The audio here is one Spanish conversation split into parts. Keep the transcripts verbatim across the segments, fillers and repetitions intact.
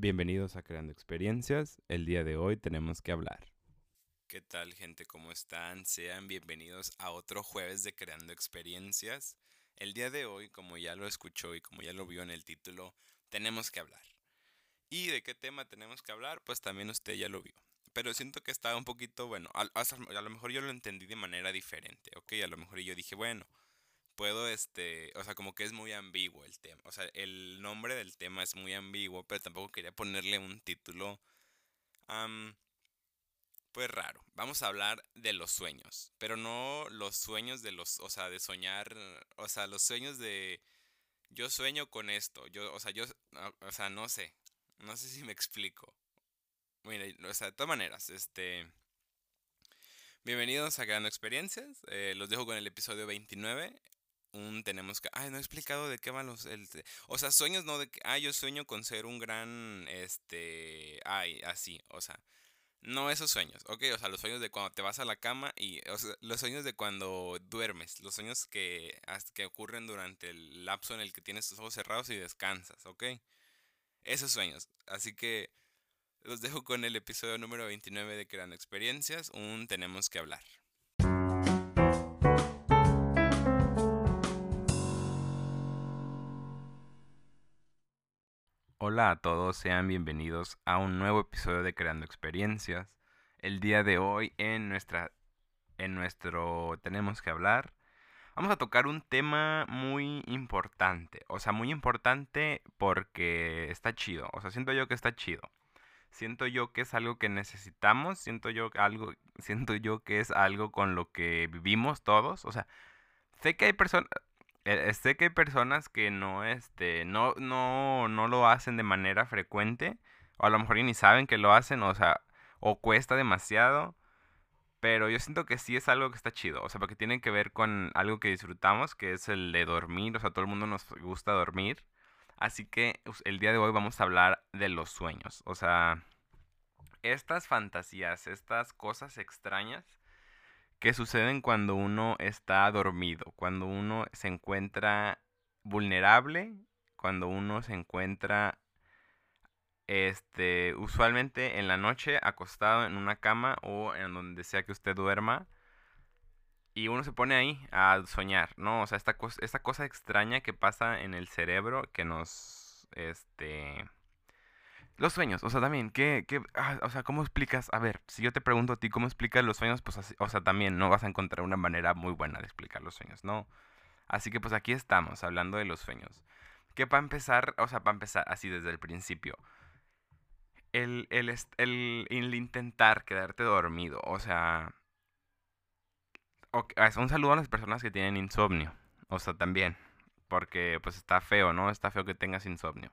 Bienvenidos a Creando Experiencias. El día de hoy tenemos que hablar. ¿Qué tal, gente? ¿Cómo están? Sean bienvenidos a otro jueves de Creando Experiencias. El día de hoy, como ya lo escuchó y como ya lo vio en el título, tenemos que hablar. ¿Y de qué tema tenemos que hablar? Pues también usted ya lo vio. Pero siento que estaba un poquito, bueno, a, a, a lo mejor yo lo entendí de manera diferente, ¿ok? A lo mejor yo dije, bueno, puedo, este, o sea, como que es muy ambiguo el tema. O sea, el nombre del tema es muy ambiguo, pero tampoco quería ponerle un título, um, pues raro. Vamos a hablar de los sueños, pero no los sueños de los, o sea, de soñar, o sea, los sueños de, yo sueño con esto, yo, o sea, yo, o sea, no sé, no sé si me explico. Mira, o sea, de todas maneras, este, bienvenidos a Creando Experiencias, eh, los dejo con el episodio veintinueve, un tenemos que, ay, no he explicado de qué van los, el, o sea, sueños no de que, ah, yo sueño con ser un gran, este, ay, así, o sea, no esos sueños, ok, o sea, los sueños de cuando te vas a la cama y, o sea, los sueños de cuando duermes, los sueños que, hasta que ocurren durante el lapso en el que tienes tus ojos cerrados y descansas, ok, esos sueños, así que los dejo con el episodio número veintinueve de Creando Experiencias, un tenemos que hablar. Hola a todos, sean bienvenidos a un nuevo episodio de Creando Experiencias. El día de hoy en nuestra en nuestro tenemos que hablar, vamos a tocar un tema muy importante, o sea, muy importante porque está chido, o sea, siento yo que está chido. Siento yo que es algo que necesitamos, siento yo algo, siento yo que es algo con lo que vivimos todos, o sea, sé que hay personas, eh, sé que hay personas que no, este, no, no, no lo hacen de manera frecuente, o a lo mejor ni saben que lo hacen, o sea, o cuesta demasiado, pero yo siento que sí es algo que está chido, o sea, porque tiene que ver con algo que disfrutamos, que es el de dormir, o sea, todo el mundo nos gusta dormir. Así que el día de hoy vamos a hablar de los sueños, o sea, estas fantasías, estas cosas extrañas que suceden cuando uno está dormido, cuando uno se encuentra vulnerable, cuando uno se encuentra, este, usualmente en la noche acostado en una cama o en donde sea que usted duerma. Y uno se pone ahí a soñar, ¿no? O sea, esta, co- esta cosa extraña que pasa en el cerebro que nos, este... Los sueños, o sea, también, ¿qué, qué, ah, o sea, ¿cómo explicas? A ver, si yo te pregunto a ti cómo explicas los sueños, pues, así, o sea, también no vas a encontrar una manera muy buena de explicar los sueños, ¿no? Así que, pues, aquí estamos, hablando de los sueños. Que para empezar, o sea, para empezar así desde el principio... El, el, el, el intentar quedarte dormido, o sea... Okay, un saludo a las personas que tienen insomnio, o sea, también, porque pues está feo, ¿no? Está feo que tengas insomnio.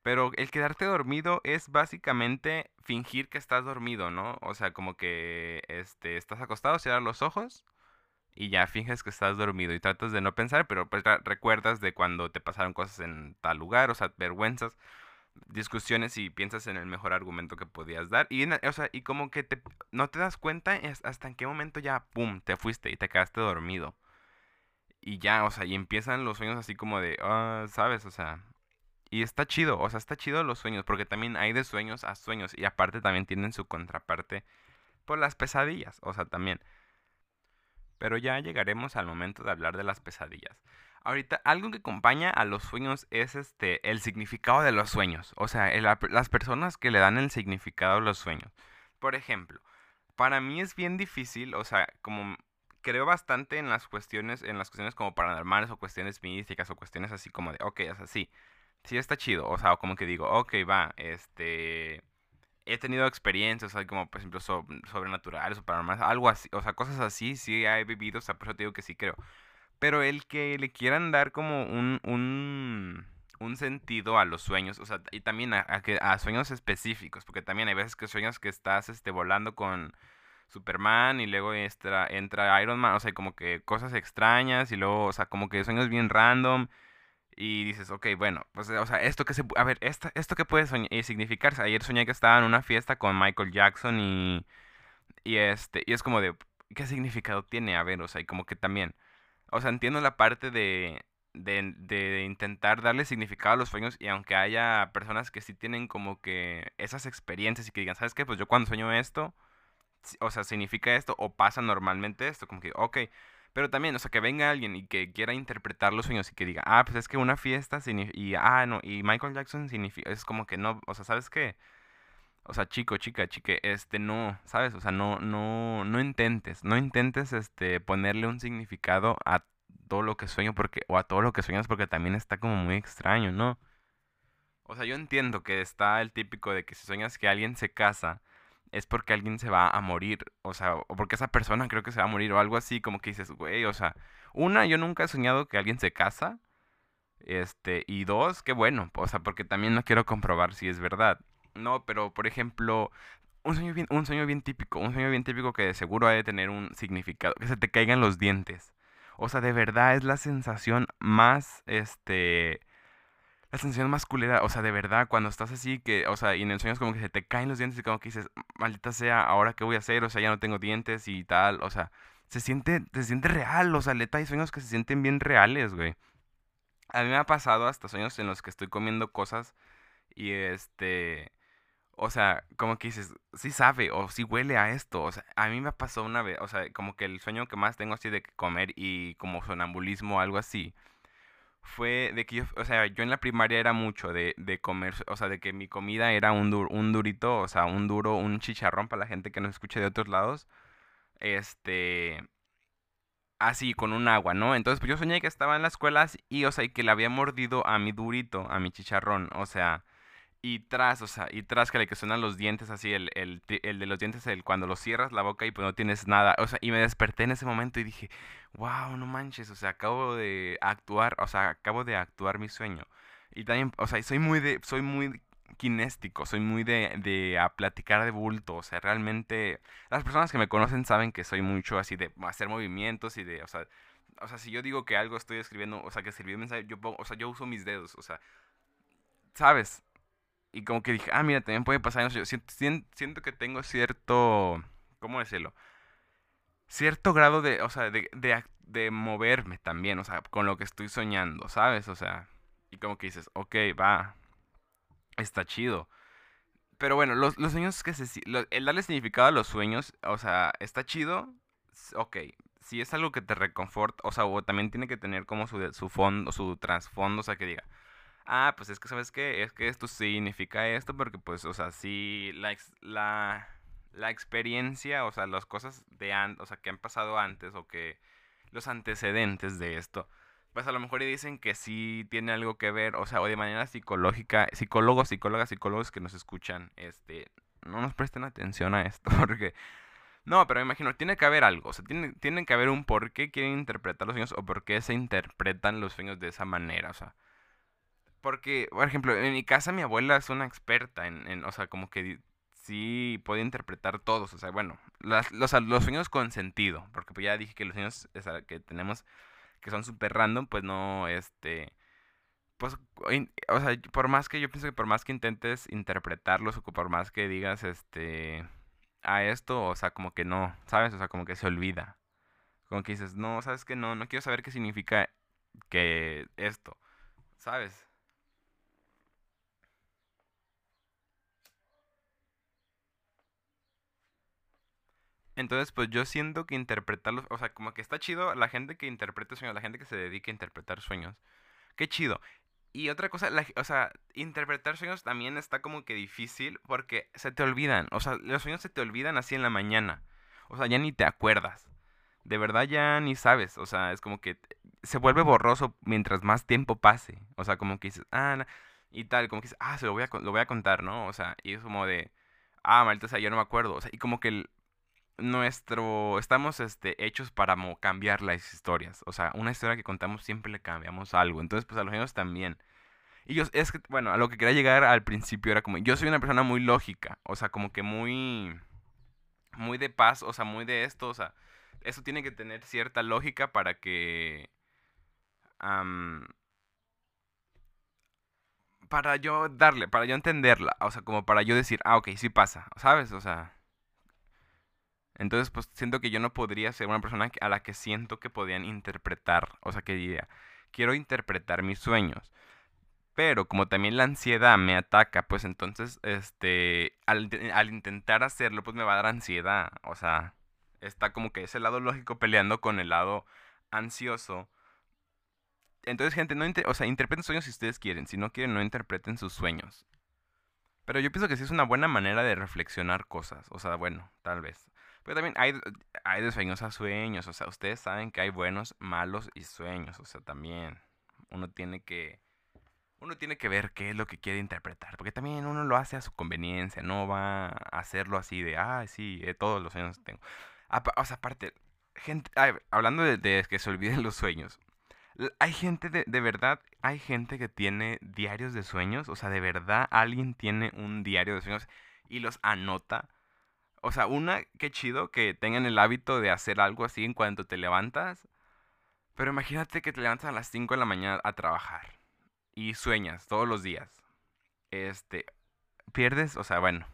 Pero el quedarte dormido es básicamente fingir que estás dormido, ¿no? O sea, como que este, estás acostado, cierras los ojos y ya finges que estás dormido y tratas de no pensar, pero pues recuerdas de cuando te pasaron cosas en tal lugar, o sea, vergüenzas, discusiones y piensas en el mejor argumento que podías dar y, o sea, y como que te, no te das cuenta hasta en qué momento ya pum, te fuiste y te quedaste dormido y ya, o sea, y empiezan los sueños así como de, uh, ¿sabes? O sea, y está chido, o sea, está chido los sueños porque también hay de sueños a sueños y aparte también tienen su contraparte por las pesadillas, o sea, también, pero ya llegaremos al momento de hablar de las pesadillas. Ahorita, algo que acompaña a los sueños es este el significado de los sueños. O sea, el, las personas que le dan el significado a los sueños. Por ejemplo, para mí es bien difícil, o sea, como creo bastante en las cuestiones, en las cuestiones como paranormales o cuestiones místicas o cuestiones así como de, ok, o sea, sí, sí está chido. O sea, como que digo, ok, va, este, he tenido experiencias, o sea, como por ejemplo so, sobrenaturales o paranormales, algo así, o sea, cosas así, sí he vivido, o sea, por eso te digo que sí creo. Pero el que le quieran dar como un, un, un sentido a los sueños, o sea, y también a, a, que, a sueños específicos, porque también hay veces que sueños que estás este, volando con Superman y luego entra, entra Iron Man, o sea, como que cosas extrañas y luego, o sea, como que sueños bien random y dices, ok, bueno, pues, o sea, esto que se, a ver, esta, esto que puede soñ- significarse. Ayer soñé que estaba en una fiesta con Michael Jackson y, y, este, y es como de, ¿qué significado tiene? A ver, o sea, y como que también... O sea, entiendo la parte de, de, de, de intentar darle significado a los sueños, y aunque haya personas que sí tienen como que esas experiencias y que digan, ¿sabes qué? Pues yo cuando sueño esto, o sea, significa esto o pasa normalmente esto, como que, ok. Pero también, o sea, que venga alguien y que quiera interpretar los sueños y que diga, ah, pues es que una fiesta significa, y ah, no, y Michael Jackson significa, es como que no, o sea, ¿sabes qué? O sea, chico, chica, chique, este, no, ¿sabes? O sea, no, no, no intentes, no intentes, este, ponerle un significado a todo lo que sueño porque, o a todo lo que sueñas porque también está como muy extraño, ¿no? O sea, yo entiendo que está el típico de que si sueñas que alguien se casa, es porque alguien se va a morir, o sea, o porque esa persona creo que se va a morir, o algo así, como que dices, güey, o sea, una, yo nunca he soñado que alguien se casa, este, y dos, qué bueno, o sea, porque también no quiero comprobar si es verdad, no, pero, por ejemplo, un sueño bien, un sueño bien típico, un sueño bien típico que de seguro ha de tener un significado, que se te caigan los dientes, o sea, de verdad, es la sensación más, este... la sensación más culera, o sea, de verdad, cuando estás así, que, o sea, y en el sueño es como que se te caen los dientes y como que dices, maldita sea, ¿ahora qué voy a hacer? O sea, ya no tengo dientes y tal, o sea, se siente, se siente real, o sea, neta, hay sueños que se sienten bien reales, güey. A mí me ha pasado hasta sueños en los que estoy comiendo cosas y, este, o sea, como que dices, sí sabe o sí huele a esto, o sea, a mí me pasó una vez, o sea, como que el sueño que más tengo así de comer y como sonambulismo o algo así. Fue de que yo, o sea, yo en la primaria era mucho de, de comer, o sea, de que mi comida era un, dur, un durito, o sea, un duro, un chicharrón para la gente que nos escucha de otros lados, este, así, con un agua, ¿no? Entonces, pues yo soñé que estaba en las escuelas y, o sea, y que le había mordido a mi durito, a mi chicharrón, o sea, y tras, o sea, y tras que le que suenan los dientes así, el, el, el de los dientes, el cuando los cierras la boca y pues no tienes nada, o sea, y me desperté en ese momento y dije, wow, no manches, o sea, acabo de actuar, o sea, acabo de actuar mi sueño. Y también, o sea, soy muy de, soy muy kinéstico, soy muy de, de a platicar de bulto, o sea, realmente, las personas que me conocen saben que soy mucho así de hacer movimientos y de, o sea, o sea, si yo digo que algo estoy escribiendo, o sea, que escribí un mensaje, yo pongo, o sea, yo uso mis dedos, o sea, ¿sabes? Y como que dije, ah, mira, también puede pasar. No sé, yo siento, siento que tengo cierto, ¿cómo decirlo? Cierto grado de, o sea, de, de, de moverme también, o sea, con lo que estoy soñando, ¿sabes? O sea, y como que dices, ok, va, está chido. Pero bueno, los, los sueños que se... Los, el darle significado a los sueños, o sea, está chido, ok. Si es algo que te reconforta, o sea, o también tiene que tener como su, su fondo, su trasfondo, o sea, que diga... Ah, pues es que, ¿sabes qué? Es que esto significa esto porque, pues, o sea, sí, la, ex, la, la experiencia, o sea, las cosas de an- o sea, que han pasado antes o que los antecedentes de esto, pues a lo mejor dicen que sí tiene algo que ver, o sea, o de manera psicológica, psicólogos, psicólogas, psicólogos que nos escuchan, este, no nos presten atención a esto porque... No, pero me imagino, tiene que haber algo, o sea, tiene, tiene que haber un por qué quieren interpretar los sueños o por qué se interpretan los sueños de esa manera, o sea... Porque, por ejemplo, en mi casa mi abuela es una experta en, en o sea, como que sí puede interpretar todos. O sea, bueno, las, los, los sueños con sentido. Porque pues ya dije que los sueños o sea, que tenemos que son súper random, pues no, este... Pues, in, o sea, por más que yo pienso que por más que intentes interpretarlos o por más que digas, este... A esto, o sea, como que no, ¿sabes? O sea, como que se olvida. Como que dices, no, ¿sabes qué? No, no quiero saber qué significa que esto, ¿sabes? Entonces, pues yo siento que interpretarlos, o sea, como que está chido la gente que interpreta sueños, la gente que se dedica a interpretar sueños. Qué chido. Y otra cosa, la, o sea, interpretar sueños también está como que difícil porque se te olvidan. O sea, los sueños se te olvidan así en la mañana. O sea, ya ni te acuerdas. De verdad ya ni sabes. O sea, es como que se vuelve borroso mientras más tiempo pase. O sea, como que dices, ah, no, y tal, como que dices, ah, se lo voy a, lo voy a contar, ¿no? O sea, y es como de, ah, maldita, o sea, yo no me acuerdo. O sea, y como que el... Nuestro, estamos este, hechos para mo- cambiar las historias. O sea, una historia que contamos siempre le cambiamos algo. Entonces, pues a los sueños también. Y yo, es que, bueno, a lo que quería llegar al principio era como... Yo soy una persona muy lógica. O sea, como que muy... Muy de paz, o sea, muy de esto. O sea, eso tiene que tener cierta lógica para que... Um, para yo darle, para yo entenderla. O sea, como para yo decir, ah, ok, sí pasa. ¿Sabes? O sea... Entonces, pues, siento que yo no podría ser una persona a la que siento que podían interpretar, o sea, que diría, quiero interpretar mis sueños. Pero como también la ansiedad me ataca, pues entonces, este, al, al intentar hacerlo, pues me va a dar ansiedad. O sea, está como que ese lado lógico peleando con el lado ansioso. Entonces, gente, no inter- o sea, interpreten sueños si ustedes quieren. Si no quieren, no interpreten sus sueños. Pero yo pienso que sí es una buena manera de reflexionar cosas. O sea, bueno, tal vez. Pero también hay, hay de sueños a sueños. O sea, ustedes saben que hay buenos, malos y sueños. O sea, también uno tiene que... Uno tiene que ver qué es lo que quiere interpretar, porque también uno lo hace a su conveniencia, no va a hacerlo así de, ah, sí, eh, todos los sueños tengo. A, o sea, aparte, gente, ay, hablando de, de que se olviden los sueños, hay gente, de, de verdad, hay gente que tiene diarios de sueños, o sea, de verdad, alguien tiene un diario de sueños y los anota. O sea, una, qué chido que tengan el hábito de hacer algo así en cuanto te levantas, pero imagínate que te levantas a las cinco de la mañana a trabajar. Y sueñas todos los días. Este, pierdes, o sea, bueno,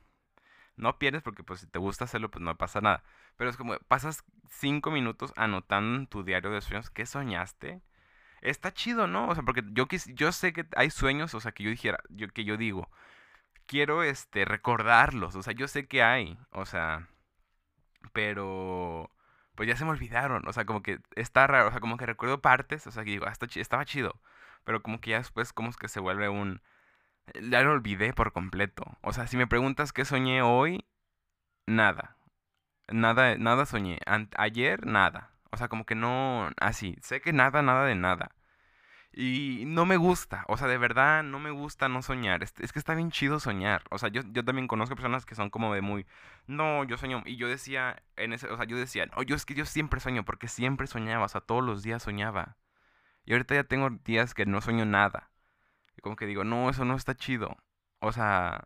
no pierdes porque pues si te gusta hacerlo pues no pasa nada. Pero es como, pasas cinco minutos anotando en tu diario de sueños qué soñaste. Está chido, ¿no? O sea, porque yo, quis, yo sé que hay sueños, o sea, que yo dijera, yo, que yo digo, quiero este, recordarlos, o sea, yo sé que hay, o sea, pero pues ya se me olvidaron, o sea, como que está raro, o sea, como que recuerdo partes, o sea, que digo, ah, está, estaba chido. Pero como que ya después como es que se vuelve un... Ya lo olvidé por completo. O sea, si me preguntas qué soñé hoy, nada. Nada, nada soñé. An- ayer, nada. O sea, como que no... Así, sé que nada, nada de nada. Y no me gusta. O sea, de verdad no me gusta no soñar. Es, es que está bien chido soñar. O sea, yo, yo también conozco personas que son como de muy... No, yo sueño... Y yo decía... en ese, O sea, yo decía... No, yo, es que yo siempre sueño porque siempre soñaba. O sea, todos los días soñaba. Y ahorita ya tengo días que no sueño nada. Y como que digo, no, eso no está chido. O sea,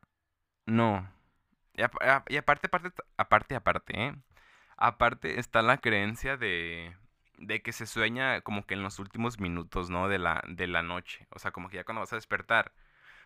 no. Y, a, a, y aparte, aparte, aparte, aparte, ¿eh? Aparte está la creencia de, de que se sueña como que en los últimos minutos, ¿no? De la, de la noche. O sea, como que ya cuando vas a despertar.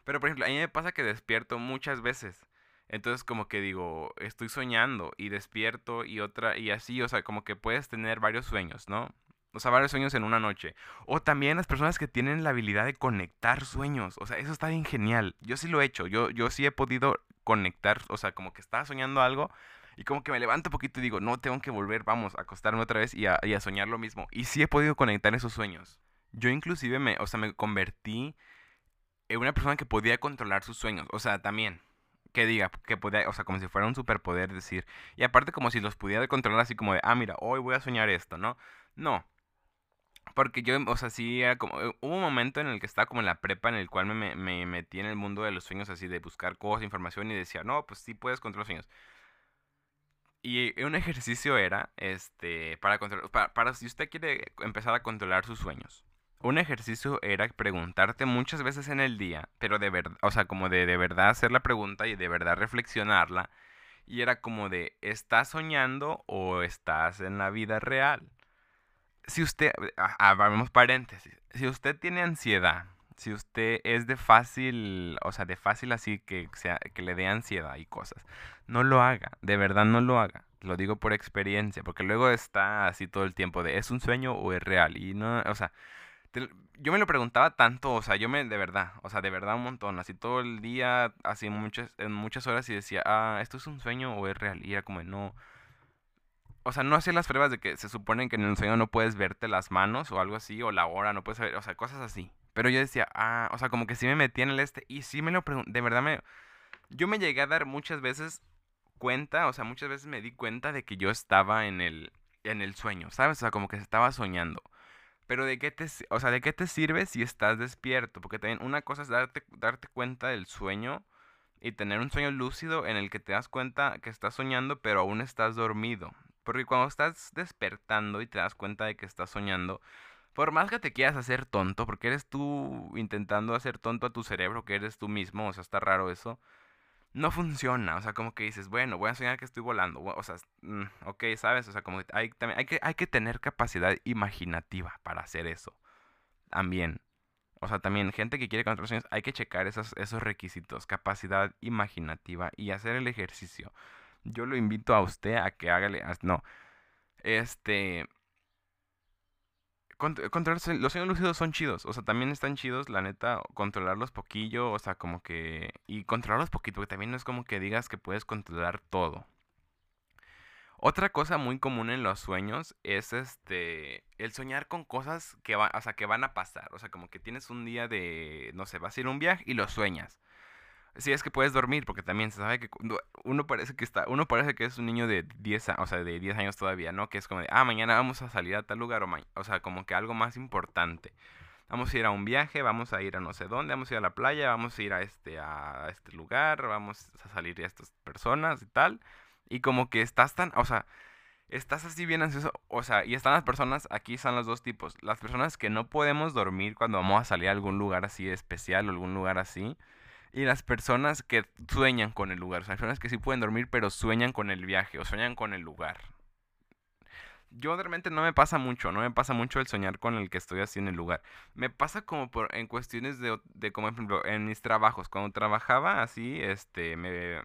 Pero, por ejemplo, a mí me pasa que despierto muchas veces. Entonces, como que digo, estoy soñando y despierto y otra y así. O sea, como que puedes tener varios sueños, ¿no? O sea, varios sueños en una noche. O también las personas que tienen la habilidad de conectar sueños. O sea, eso está bien genial. Yo sí lo he hecho. Yo, yo sí he podido conectar. O sea, como que estaba soñando algo. Y como que me levanto un poquito y digo, no, tengo que volver. Vamos, a acostarme otra vez y a, y a soñar lo mismo. Y sí he podido conectar esos sueños. Yo inclusive me, o sea, me convertí en una persona que podía controlar sus sueños. O sea, también. Que diga, que podía, o sea, como si fuera un superpoder decir. Y aparte como si los pudiera controlar así como de, ah, mira, hoy voy a soñar esto, ¿no? No. Porque yo, o sea, sí, era como, hubo un momento en el que estaba como en la prepa, en el cual me, me metí en el mundo de los sueños, así de buscar cosas, información, y decía, no, pues sí puedes controlar sueños. Y un ejercicio era, este, para controlar, para, para si usted quiere empezar a controlar sus sueños, un ejercicio era preguntarte muchas veces en el día, pero de verdad, o sea, como de, de verdad hacer la pregunta y de verdad reflexionarla, y era como de, ¿estás soñando o estás en la vida real? Si usted, abrimos paréntesis, si usted tiene ansiedad, si usted es de fácil, o sea, de fácil así que, sea, que le dé ansiedad y cosas, no lo haga, de verdad no lo haga, lo digo por experiencia, porque luego está así todo el tiempo de, ¿es un sueño o es real? Y no, o sea, te, yo me lo preguntaba tanto, o sea, yo me, de verdad, o sea, de verdad un montón, así todo el día, así muchas, en muchas horas y decía, ah, ¿esto es un sueño o es real? Y era como, no... O sea, no hacía las pruebas de que se supone que en el sueño no puedes verte las manos o algo así, o la hora, no puedes saber, o sea, cosas así. Pero yo decía, ah, o sea, como que sí me metí en el este y sí me lo pregunté, de verdad me... Yo me llegué a dar muchas veces cuenta, o sea, muchas veces me di cuenta de que yo estaba en el, en el sueño, ¿sabes? O sea, como que estaba soñando. Pero ¿de qué te, o sea, ¿de qué te sirve si estás despierto? Porque también una cosa es darte, darte cuenta del sueño y tener un sueño lúcido en el que te das cuenta que estás soñando pero aún estás dormido. Porque cuando estás despertando y te das cuenta de que estás soñando, por más que te quieras hacer tonto, porque eres tú intentando hacer tonto a tu cerebro, que eres tú mismo, o sea, está raro eso, no funciona. O sea, como que dices, bueno, voy a soñar que estoy volando. O sea, ok, ¿sabes? O sea, como que hay, también, hay, que, hay que tener capacidad imaginativa para hacer eso. También. O sea, también gente que quiere controlar sueños, hay que checar esos, esos requisitos, capacidad imaginativa y hacer el ejercicio. Yo lo invito a usted a que hágale... No. Este... cont- controlarse, los sueños lúcidos son chidos, o sea, también están chidos, la neta, controlarlos poquillo, o sea, como que, y controlarlos poquito, porque también no es como que digas que puedes controlar todo. Otra cosa muy común en los sueños es este el soñar con cosas que, va, o sea, que van a pasar. O sea, como que tienes un día de, no sé, vas a ir a un viaje y lo sueñas. Si es que puedes dormir, porque también se sabe que uno parece que está uno parece que es un niño de diez, o sea, de diez años todavía, ¿no? Que es como de, ah, mañana vamos a salir a tal lugar, o, ma- o sea, como que algo más importante. Vamos a ir a un viaje, vamos a ir a no sé dónde, vamos a ir a la playa, vamos a ir a este, a este lugar, vamos a salir a estas personas y tal. Y como que estás tan, o sea, estás así bien ansioso, o sea, y están las personas, aquí están los dos tipos. Las personas que no podemos dormir cuando vamos a salir a algún lugar así especial o algún lugar así. Y las personas que sueñan con el lugar, o sea, las personas que sí pueden dormir pero sueñan con el viaje o sueñan con el lugar. Yo realmente no me pasa mucho, no me pasa mucho el soñar con el que estoy así en el lugar. Me pasa como por, en cuestiones de, de como ejemplo, en mis trabajos. Cuando trabajaba así, este, me...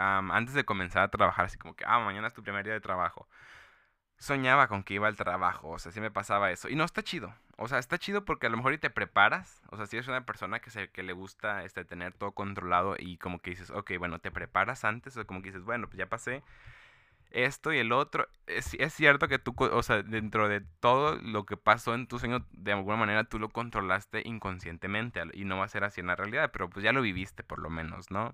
Um, antes de comenzar a trabajar, así como que, ah, mañana es tu primer día de trabajo. Soñaba con que iba al trabajo, o sea, sí me pasaba eso. Y no, está chido. O sea, está chido porque a lo mejor y te preparas. O sea, si eres una persona que, se, que le gusta este, tener todo controlado y como que dices, ok, bueno, te preparas antes. O como que dices, bueno, pues ya pasé esto y el otro. Es, es cierto que tú, o sea, dentro de todo lo que pasó en tu sueño, de alguna manera tú lo controlaste inconscientemente. Y no va a ser así en la realidad, pero pues ya lo viviste por lo menos, ¿no?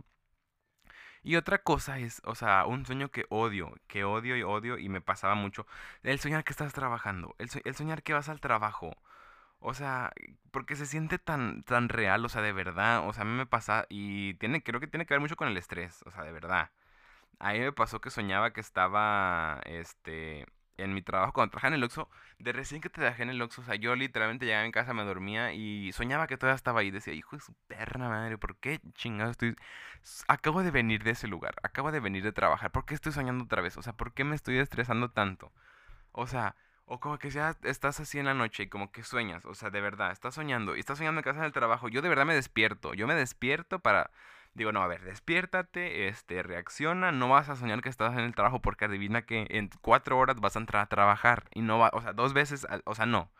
Y otra cosa es, o sea, un sueño que odio, que odio y odio y me pasaba mucho. El soñar que estás trabajando, el, so- el soñar que vas al trabajo. O sea, porque se siente tan, tan real, o sea, de verdad. O sea, a mí me pasa y tiene, creo que tiene que ver mucho con el estrés, o sea, de verdad. A mí me pasó que soñaba que estaba, este, en mi trabajo cuando trabajaba en el Oxxo. De recién que te dejé en el Oxxo, o sea, yo literalmente llegaba en casa, me dormía y soñaba que todavía estaba ahí. Decía, hijo de su perra madre, ¿por qué chingados estoy? Acabo de venir de ese lugar, acabo de venir de trabajar, ¿por qué estoy soñando otra vez? O sea, ¿por qué me estoy estresando tanto? O sea, o como que ya estás así en la noche y como que sueñas, o sea, de verdad, estás soñando. Y estás soñando en casa del trabajo, yo de verdad me despierto, yo me despierto para... Digo, no, a ver, despiértate, este, reacciona, no vas a soñar que estás en el trabajo porque adivina que en cuatro horas vas a entrar a trabajar y no va, o sea, dos veces, o sea, no,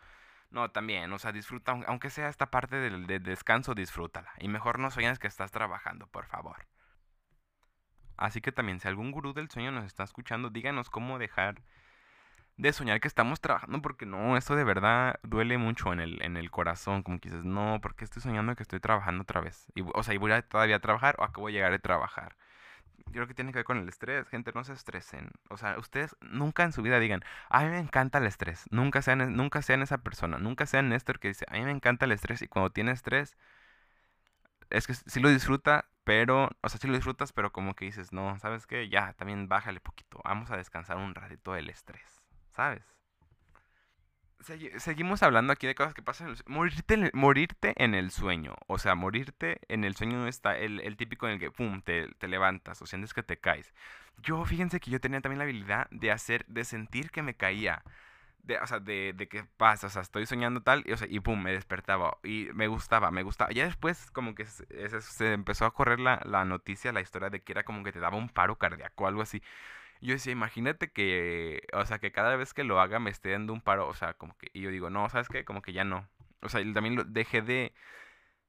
no, también, o sea, disfruta, aunque sea esta parte del, del descanso, disfrútala y mejor no sueñas que estás trabajando, por favor. Así que también, si algún gurú del sueño nos está escuchando, díganos cómo dejar de soñar que estamos trabajando, porque no, esto de verdad duele mucho en el, en el corazón, como que dices, no, ¿por qué estoy soñando que estoy trabajando otra vez? Y, o sea, ¿y voy a todavía a trabajar o acabo de llegar a trabajar? Creo que tiene que ver con el estrés, gente, no se estresen. O sea, ustedes nunca en su vida digan, a mí me encanta el estrés, nunca sean, nunca sean esa persona, nunca sean Néstor que dice, a mí me encanta el estrés, y cuando tiene estrés, es que sí lo disfruta, pero, o sea, sí lo disfrutas, pero como que dices, no, ¿sabes qué? Ya, también bájale poquito, vamos a descansar un ratito del estrés. ¿Sabes? Segui- seguimos hablando aquí de cosas que pasan en el sueño. Morirte, morirte en el sueño. O sea, morirte en el sueño no está el, el típico en el que, pum, te, te levantas o sientes que te caes. Yo, fíjense que yo tenía también la habilidad de hacer, de sentir que me caía. De, o sea, de, de que pasa, o sea, estoy soñando tal y, o sea, y pum, me despertaba y me gustaba, me gustaba. Ya después como que se, se, se empezó a correr la, la noticia, la historia de que era como que te daba un paro cardíaco o algo así. Yo decía, imagínate que, o sea, que cada vez que lo haga me esté dando un paro, o sea, como que, y yo digo, no, ¿sabes qué? Como que ya no. O sea, también lo, dejé de,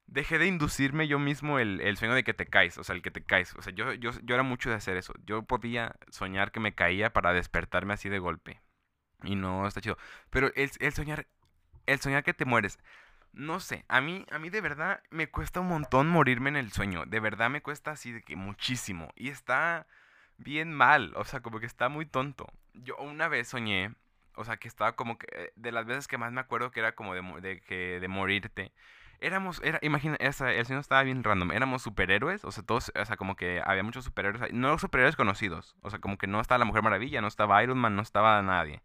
dejé de inducirme yo mismo el, el sueño de que te caes, o sea, el que te caes. O sea, yo, yo, yo era mucho de hacer eso. Yo podía soñar que me caía para despertarme así de golpe. Y no, está chido. Pero el, el soñar, el soñar que te mueres... No sé, a mí, a mí de verdad me cuesta un montón morirme en el sueño. De verdad me cuesta así de que muchísimo. Y está... bien mal, o sea, como que está muy tonto. Yo una vez soñé, o sea, que estaba como que, de las veces que más me acuerdo que era como de, de, que, de morirte. Éramos, era, imagina, esa, el sueño estaba bien random, éramos superhéroes, o sea, todos, o sea, como que había muchos superhéroes, no superhéroes conocidos, o sea, como que no estaba la Mujer Maravilla, no estaba Iron Man, no estaba nadie.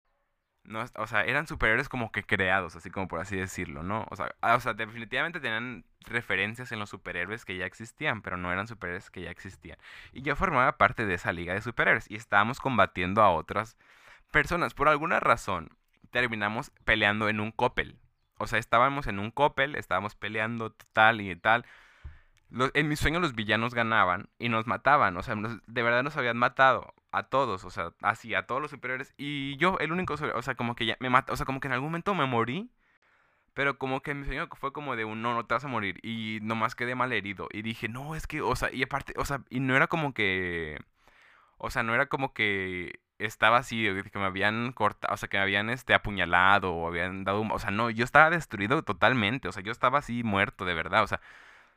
No, o sea, eran superhéroes como que creados, así como por así decirlo, ¿no? O sea, o sea, definitivamente tenían referencias en los superhéroes que ya existían, pero no eran superhéroes que ya existían. Y yo formaba parte de esa liga de superhéroes y estábamos combatiendo a otras personas. Por alguna razón, terminamos peleando en un cóctel. O sea, estábamos en un cóctel, estábamos peleando tal y tal. Los, en mis sueños los villanos ganaban y nos mataban, o sea, nos, de verdad nos habían matado. a todos, o sea, así, a todos los superiores. Y yo, el único, sobre, o sea, como que ya me mató, o sea, como que en algún momento me morí. Pero como que mi sueño fue como de un, no, no te vas a morir. Y nomás quedé mal herido. Y dije, no, es que, o sea, y aparte, o sea, y no era como que... O sea, no era como que estaba así, que me habían cortado, o sea, que me habían este, apuñalado o habían dado... O sea, no, yo estaba destruido totalmente. O sea, yo estaba así muerto, de verdad. O sea,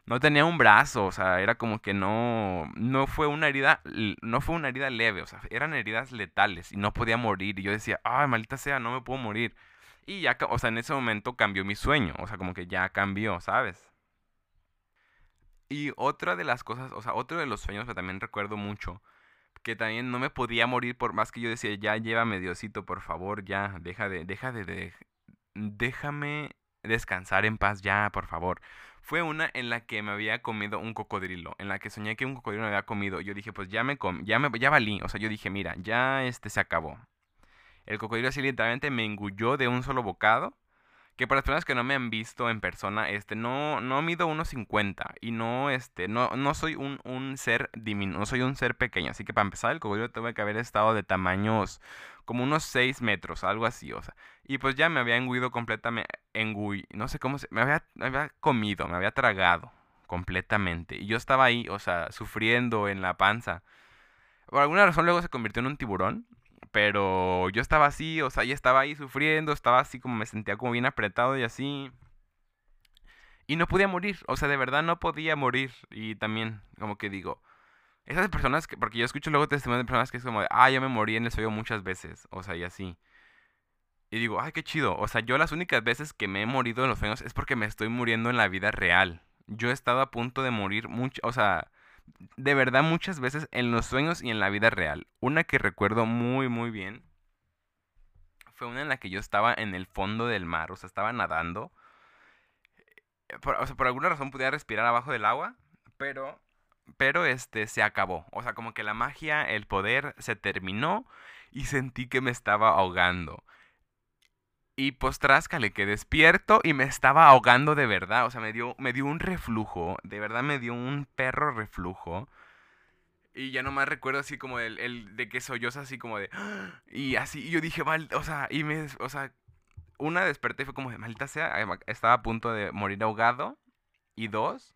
no tenía un brazo. O sea, era como que no... No fue una herida, no fue una herida leve. O sea, eran heridas letales y no podía morir. Y yo decía, ay, maldita sea, no me puedo morir. Y ya, o sea, en ese momento cambió mi sueño, o sea, como que ya cambió, ¿sabes? Y otra de las cosas, o sea, otro de los sueños que también recuerdo mucho, que también no me podía morir por más que yo decía, ya llévame Diosito, por favor, ya, deja de, deja de, de déjame descansar en paz ya, por favor. Fue una en la que me había comido un cocodrilo, en la que soñé que un cocodrilo me había comido. Yo dije, pues ya me, com- ya me, ya valí, o sea, yo dije, mira, ya este se acabó. El cocodrilo así literalmente me engulló de un solo bocado. Que para las personas que no me han visto en persona, este, no, no mido uno cincuenta. Y no, este, no, no soy un, un ser diminuto, no soy un ser pequeño. Así que para empezar, el cocodrilo tuve que haber estado de tamaños como unos seis metros, algo así, o sea. Y pues ya me había engullido completamente, engull, no sé cómo se, me había, me había comido, me había tragado completamente. Y yo estaba ahí, o sea, sufriendo en la panza. Por alguna razón luego se convirtió en un tiburón. Pero yo estaba así, o sea, yo estaba ahí sufriendo, estaba así como me sentía como bien apretado y así. Y no podía morir, o sea, de verdad no podía morir. Y también, como que digo, esas personas, que, porque yo escucho luego testimonios de personas que es como, de, ah, yo me morí en el sueño muchas veces, o sea, y así. Y digo, ay, qué chido, o sea, yo las únicas veces que me he morido en los sueños es porque me estoy muriendo en la vida real. Yo he estado a punto de morir, mucho, o sea... De verdad, muchas veces en los sueños y en la vida real. Una que recuerdo muy, muy bien fue una en la que yo estaba en el fondo del mar. O sea, estaba nadando. Por, o sea, por alguna razón podía respirar abajo del agua, pero, pero este, se acabó. O sea, como que la magia, el poder se terminó y sentí que me estaba ahogando. Y pues tráscale que despierto y me estaba ahogando de verdad. O sea, me dio, me dio un reflujo. De verdad me dio un perro reflujo. Y ya nomás recuerdo así como el, el de que solloza así como de... Y así, y yo dije, mal, o sea, y me... O sea, una desperté y fue como de, maldita sea, estaba a punto de morir ahogado. Y dos,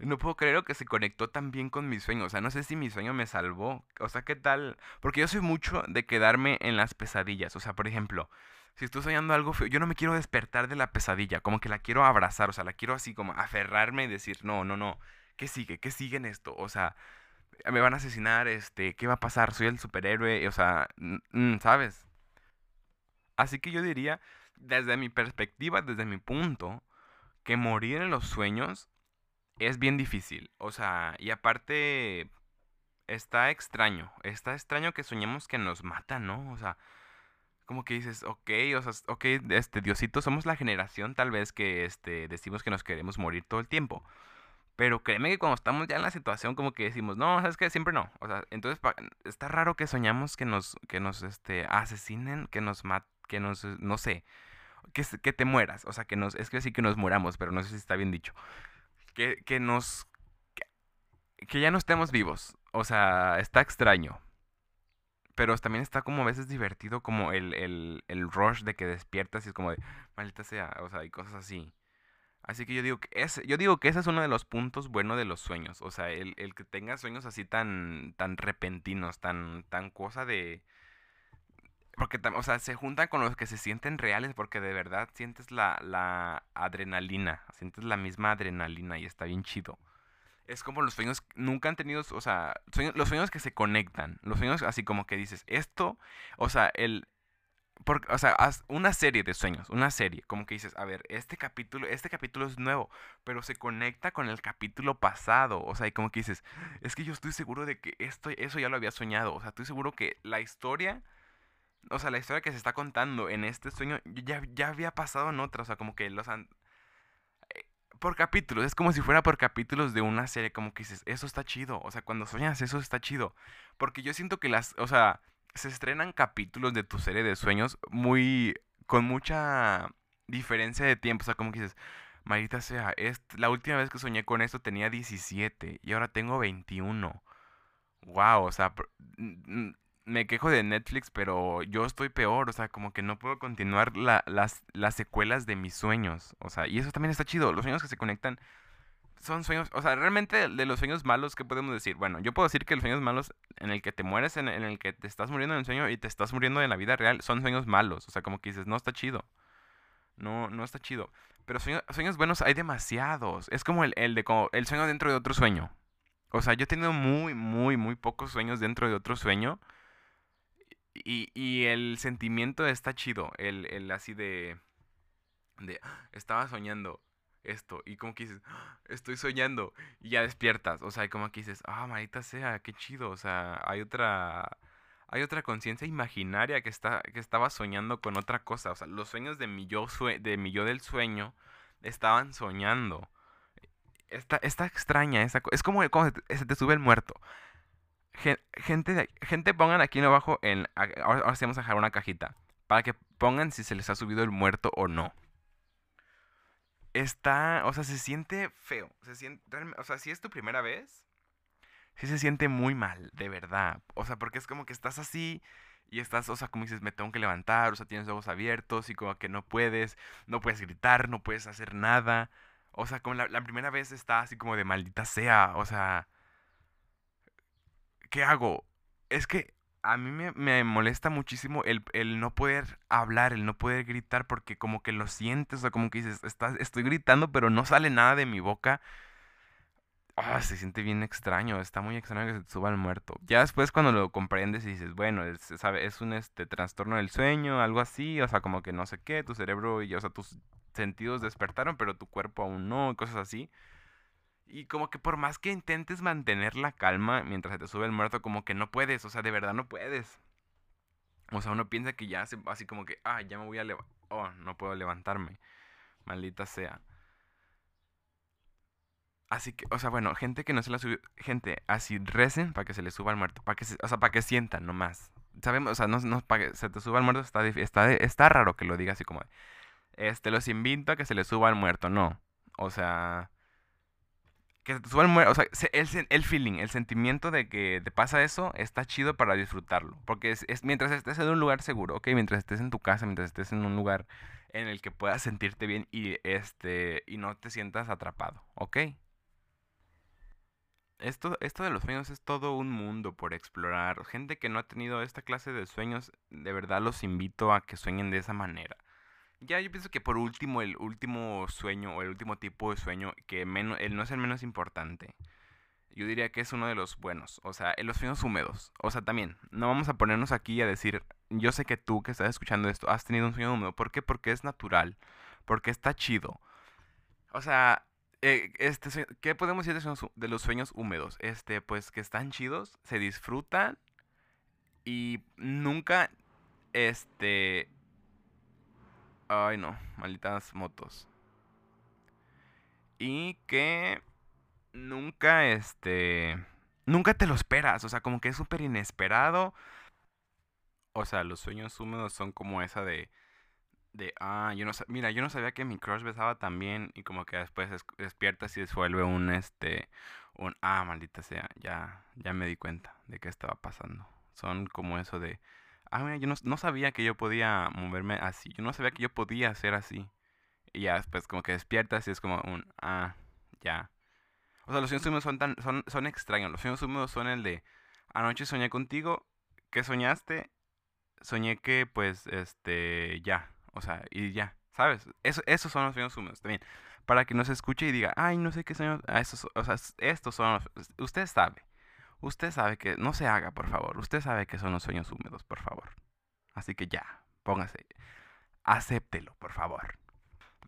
no puedo creer que se conectó tan bien con mi sueño. O sea, no sé si mi sueño me salvó. O sea, ¿qué tal? Porque yo soy mucho de quedarme en las pesadillas. O sea, por ejemplo... Si estoy soñando algo feo, yo no me quiero despertar de la pesadilla, como que la quiero abrazar, o sea, la quiero así como aferrarme y decir, no, no, no, ¿qué sigue? ¿Qué sigue en esto? O sea, me van a asesinar, este, ¿qué va a pasar? Soy el superhéroe, o sea, ¿sabes? Así que yo diría, desde mi perspectiva, desde mi punto, que morir en los sueños es bien difícil, o sea, y aparte está extraño, está extraño que soñemos que nos matan, ¿no? O sea... Como que dices, ok, o sea, ok, este, Diosito, somos la generación tal vez que este, decimos que nos queremos morir todo el tiempo. Pero créeme que cuando estamos ya en la situación como que decimos, no, ¿sabes qué? Siempre no. O sea, entonces pa- está raro que soñamos que nos, que nos este, asesinen, que nos maten, que nos, no sé, que, que te mueras. O sea, que nos, es que sí que nos muramos, pero no sé si está bien dicho. Que, que nos, que, que ya no estemos vivos. O sea, está extraño. Pero también está como a veces divertido como el, el, el rush de que despiertas y es como de, maldita sea, o sea, y cosas así. Así que yo digo que ese, yo digo que ese es uno de los puntos buenos de los sueños. O sea, el, el que tengas sueños así tan, tan repentinos, tan, tan cosa de... Porque, o sea, se juntan con los que se sienten reales porque de verdad sientes la, la adrenalina, sientes la misma adrenalina y está bien chido. Es como los sueños nunca han tenido, o sea, sueños, los sueños que se conectan. Los sueños así como que dices, esto, o sea, el... Por, o sea, una serie de sueños, una serie. Como que dices, a ver, este capítulo, este capítulo es nuevo, pero se conecta con el capítulo pasado. O sea, y como que dices, es que yo estoy seguro de que esto, eso ya lo había soñado. O sea, estoy seguro que la historia, o sea, la historia que se está contando en este sueño ya, ya había pasado en otra. O sea, como que los han... Por capítulos, es como si fuera por capítulos de una serie, como que dices, eso está chido, o sea, cuando sueñas eso está chido, porque yo siento que las, o sea, se estrenan capítulos de tu serie de sueños muy, con mucha diferencia de tiempo, o sea, como que dices, maldita sea, es, la última vez que soñé con esto tenía diecisiete y ahora tengo veintiuno, wow, o sea, me quejo de Netflix, pero yo estoy peor, o sea, como que no puedo continuar la, las, las secuelas de mis sueños, o sea, y eso también está chido, los sueños que se conectan son sueños, o sea, realmente de los sueños malos, ¿qué podemos decir? Bueno, yo puedo decir que los sueños malos en el que te mueres, en, en el que te estás muriendo en el sueño y te estás muriendo en la vida real, son sueños malos, o sea, como que dices, no está chido, no, no está chido, pero sueños, sueños buenos hay demasiados, es como el, el, de, como el sueño dentro de otro sueño. O sea, yo he tenido muy, muy, muy pocos sueños dentro de otro sueño. Y, y el sentimiento está chido. El, el así de, de... Estaba soñando esto. Y como que dices, estoy soñando. Y ya despiertas. O sea, y como que dices, ah, oh, maldita sea, qué chido. O sea, hay otra... Hay otra conciencia imaginaria que, está, que estaba soñando con otra cosa. O sea, los sueños de mi yo, sue- de mi yo del sueño estaban soñando. Está, está extraña esa cosa. Es como, como se, te, se te sube el muerto. Gen, gente, gente, pongan aquí en abajo. En, ahora, ahora sí vamos a dejar una cajita. Para que pongan si se les ha subido el muerto o no. Está. O sea, se siente feo. Se siente, o sea, si es tu primera vez. Sí se siente muy mal, de verdad. O sea, porque es como que estás así. Y estás, o sea, como dices, me tengo que levantar. O sea, tienes los ojos abiertos. Y como que no puedes. No puedes gritar. No puedes hacer nada. O sea, como la, la primera vez está así como de maldita sea, o sea, ¿qué hago? Es que a mí me, me molesta muchísimo el, el no poder hablar, el no poder gritar, porque como que lo sientes, o sea, como que dices, está, estoy gritando, pero no sale nada de mi boca. Ah, se siente bien extraño, está muy extraño que se te suba el muerto. Ya después cuando lo comprendes y dices, bueno, es, sabe, es un este, trastorno del sueño, algo así, o sea, como que no sé qué, tu cerebro, y, o sea, tus sentidos despertaron, pero tu cuerpo aún no, cosas así. Y como que por más que intentes mantener la calma mientras se te sube el muerto, como que no puedes, o sea, de verdad no puedes. O sea, uno piensa que ya, se, así como que, ah, ya me voy a levantar, oh, no puedo levantarme, maldita sea. Así que, o sea, bueno, gente que no se la subió, gente, así recen para que se le suba el muerto, para que se, o sea, para que sientan nomás. Sabemos, o sea, no, no para que se te suba el muerto está, está, está raro que lo diga así como, este, los invito a que se le suba el muerto, no. O sea, que se te suba el muerto, o sea, el, el feeling, el sentimiento de que te pasa eso está chido para disfrutarlo. Porque es, es mientras estés en un lugar seguro, ¿ok? Mientras estés en tu casa, mientras estés en un lugar en el que puedas sentirte bien y, este, y no te sientas atrapado, ¿ok? Esto, esto de los sueños es todo un mundo por explorar. Gente que no ha tenido esta clase de sueños, de verdad los invito a que sueñen de esa manera. Ya yo pienso que por último, el último sueño o el último tipo de sueño, que menos, el no es el menos importante, yo diría que es uno de los buenos. O sea, los sueños húmedos. O sea, también, no vamos a ponernos aquí a decir, yo sé que tú que estás escuchando esto has tenido un sueño húmedo. ¿Por qué? Porque es natural, porque está chido. O sea... Eh, este, ¿qué podemos decir de los sueños húmedos? Este, pues que están chidos, se disfrutan y nunca, este, ay no, malditas motos. Y que nunca, este, nunca te lo esperas, o sea, como que es súper inesperado. O sea, los sueños húmedos son como esa de... De, ah, yo no sab- mira, yo no sabía que mi crush besaba tan bien. Y como que después es- despiertas y desuelve un, este, un, ah, maldita sea, ya, ya me di cuenta de qué estaba pasando. Son como eso de, ah, mira, yo no, no sabía que yo podía moverme así. Yo no sabía que yo podía hacer así. Y ya después como que despiertas y es como un, ah, ya. O sea, los sueños húmedos son, tan, son, son extraños. Los sueños húmedos son el de, anoche soñé contigo, ¿qué soñaste? Soñé que, pues, este, ya. O sea, y ya, ¿sabes? Eso, esos son los sueños húmedos también. Para que nos escuche y diga, ay, no sé qué sueños... Ah, esos, o sea, estos son los... Usted sabe. Usted sabe que... No se haga, por favor. Usted sabe que son los sueños húmedos, por favor. Así que ya, póngase. Acéptelo, por favor.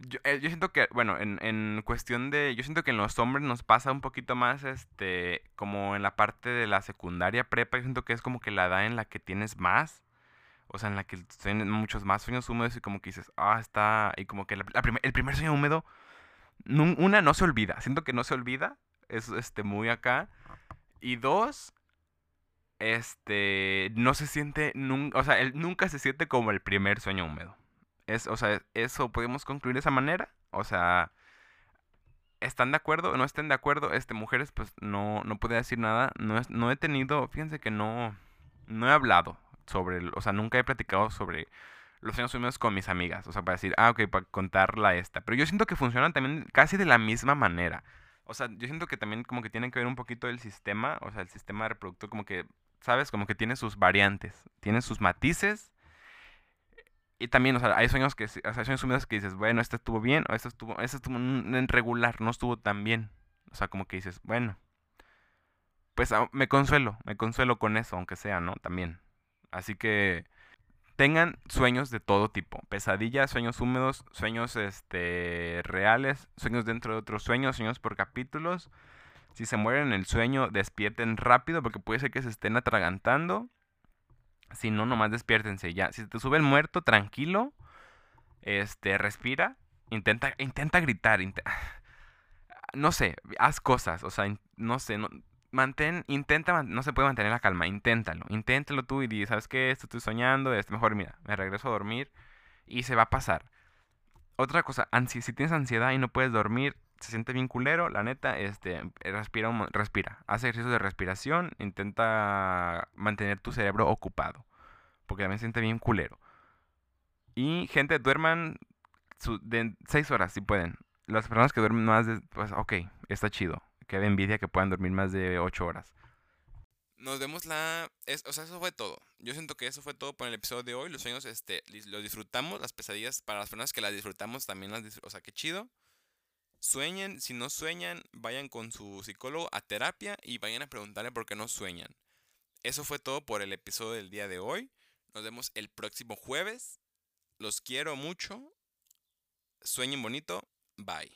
Yo, eh, yo siento que, bueno, en, en cuestión de... Yo siento que en los hombres nos pasa un poquito más, este... Como en la parte de la secundaria prepa. Yo siento que es como que la edad en la que tienes más... O sea, en la que tienen muchos más sueños húmedos y como que dices, ah, está... Y como que la, la prim- el primer sueño húmedo, n- una, no se olvida. Siento que no se olvida. Es este, muy acá. Y dos, este, no se siente... Nun- o sea, él nunca se siente como el primer sueño húmedo. Es, o sea, eso podemos concluir de esa manera. O sea, ¿están de acuerdo o no estén de acuerdo? Este, mujeres, pues no, no podía decir nada. No, es, no he tenido... Fíjense que no... no he hablado sobre, el, o sea, nunca he platicado sobre los sueños húmedos con mis amigas. O sea, para decir, ah, ok, para contarla esta. Pero yo siento que funcionan también casi de la misma manera. O sea, yo siento que también como que tiene que ver un poquito el sistema, o sea, el sistema reproductor, como que, ¿sabes? Como que tiene sus variantes, tiene sus matices. Y también, o sea, hay sueños que, o sea, hay sueños húmedos que dices, bueno, este estuvo bien, o este estuvo, este estuvo en regular, no estuvo tan bien. O sea, como que dices, bueno, pues me consuelo, me consuelo con eso, aunque sea, ¿no? También. Así que tengan sueños de todo tipo. Pesadillas, sueños húmedos, sueños este, reales, sueños dentro de otros sueños, sueños por capítulos. Si se mueren en el sueño, despierten rápido porque puede ser que se estén atragantando. Si no, nomás despiértense ya. Si te sube el muerto, tranquilo, este, respira, intenta, intenta gritar, int- no sé, haz cosas, o sea, in- no sé, no... Mantén, intenta, no se puede mantener la calma, inténtalo, inténtalo tú y di, ¿sabes qué? Esto estoy soñando, es mejor, mira, me regreso a dormir y se va a pasar. Otra cosa, ansi- si tienes ansiedad y no puedes dormir, se siente bien culero, la neta, este, respira, respira, haz ejercicios de respiración, intenta mantener tu cerebro ocupado, porque también se siente bien culero. Y gente, duerman su, de seis horas si pueden. Las personas que duermen más, de, pues ok, está chido. Que de envidia que puedan dormir más de ocho horas. Nos vemos la... Es, o sea, eso fue todo. Yo siento que eso fue todo por el episodio de hoy. Los sueños, este, los disfrutamos. Las pesadillas, para las personas que las disfrutamos, también las disfrutamos. O sea, qué chido. Sueñen. Si no sueñan, vayan con su psicólogo a terapia y vayan a preguntarle por qué no sueñan. Eso fue todo por el episodio del día de hoy. Nos vemos el próximo jueves. Los quiero mucho. Sueñen bonito. Bye.